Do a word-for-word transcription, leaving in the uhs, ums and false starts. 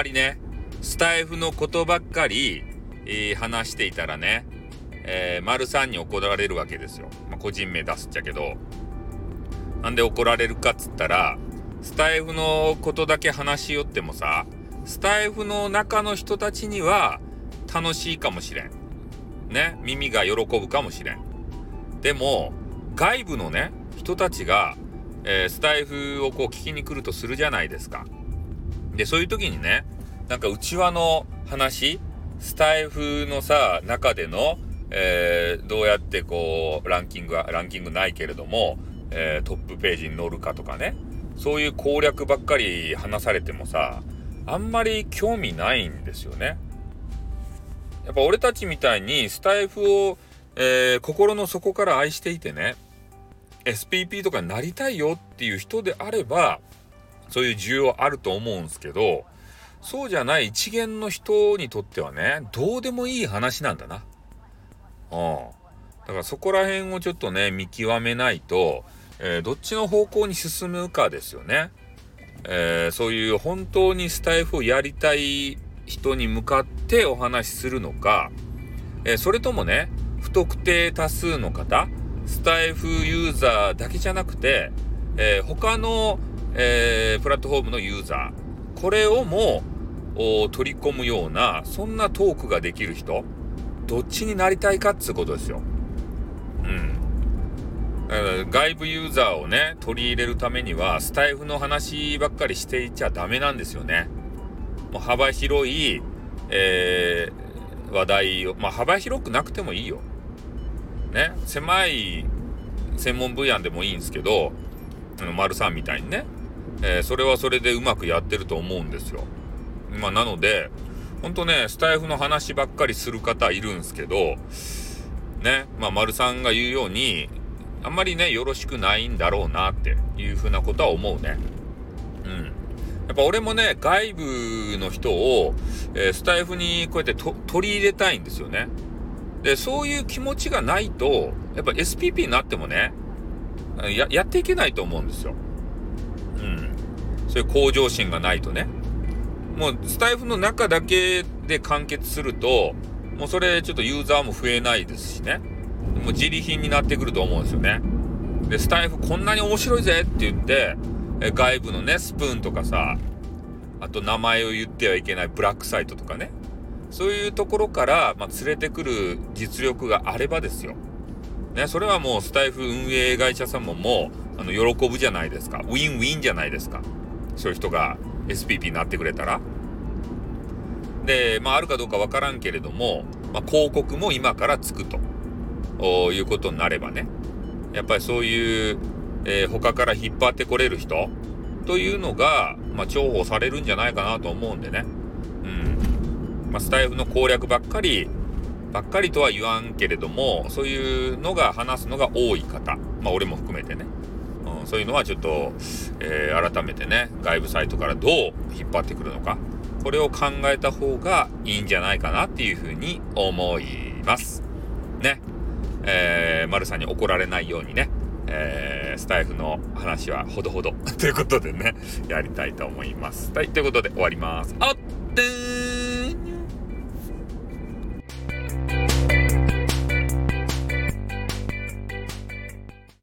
まりねスタイフのことばっかり、えー、話していたらね、えー、丸さんに怒られるわけですよ、まあ、個人名出すっちゃけど。なんで怒られるかっつったら、スタイフのことだけ話しよってもさ、スタイフの中の人たちには楽しいかもしれんね、耳が喜ぶかもしれん。でも外部のね人たちが、えー、スタイフをこう聞きに来るとするじゃないですか。でそういう時にね、なんか内輪の話、スタイフのさ中での、えー、どうやってこうランキングはランキングないけれども、えー、トップページに載るかとかね、そういう攻略ばっかり話されてもさ、あんまり興味ないんですよね。やっぱ俺たちみたいにスタイフを、えー、心の底から愛していてね、 エスピーピー とかになりたいよっていう人であればそういう需要あると思うんですけど、そうじゃない一元の人にとってはね、どうでもいい話なんだな。うん。だからそこら辺をちょっとね見極めないと、えー、どっちの方向に進むかですよね。えー、そういう本当にスタイフをやりたい人に向かってお話しするのか、えー、それともね不特定多数の方、スタイフユーザーだけじゃなくて、えー、他の、えー、プラットフォームのユーザー、これをも取り込むようなそんなトークができる人、どっちになりたいかっつうことですよ。うん。外部ユーザーをね取り入れるためにはスタイフの話ばっかりしていちゃダメなんですよね。もう幅広い、えー、話題を、まあ幅広くなくてもいいよね、狭い専門分野でもいいんですけど、丸さんみたいにね、えー、それはそれでうまくやってると思うんですよ。まあなのでほんとねスタイフの話ばっかりする方いるんですけどね、まあ丸さんが言うようにあんまりねよろしくないんだろうなっていうふうなことは思うね。うん。やっぱ俺もね外部の人を、えー、スタイフにこうやってと取り入れたいんですよね。でそういう気持ちがないとやっぱ エスピーピー になってもね や, やっていけないと思うんですよ。うん。そういう向上心がないとね。もうスタイフの中だけで完結するともうそれちょっとユーザーも増えないですしね。もう自利品になってくると思うんですよね。でスタイフこんなに面白いぜって言ってえ外部のねスプーンとかさ、あと名前を言ってはいけないブラックサイトとかね、そういうところから、まあ、連れてくる実力があればですよ、ね、それはもうスタイフ運営会社様もあの喜ぶじゃないですか。ウィンウィンじゃないですか。そういう人が エスピーピー になってくれたら。で、まあ、あるかどうかわからんけれども、まあ、広告も今からつくということになればね、やっぱりそういう、えー、他から引っ張ってこれる人というのが、まあ、重宝されるんじゃないかなと思うんでね、うんまあ、スタイフの攻略ばっかりばっかりとは言わんけれども、そういうのが話すのが多い方、まあ俺も含めてね、うん、そういうのはちょっと、えー、改めてね外部サイトからどう引っ張ってくるのか、これを考えた方がいいんじゃないかなっていうふうに思いますね。えー、丸さんに怒られないようにね、えー、スタイフの話はほどほどということでねやりたいと思います。はい、ということで終わります。あってー。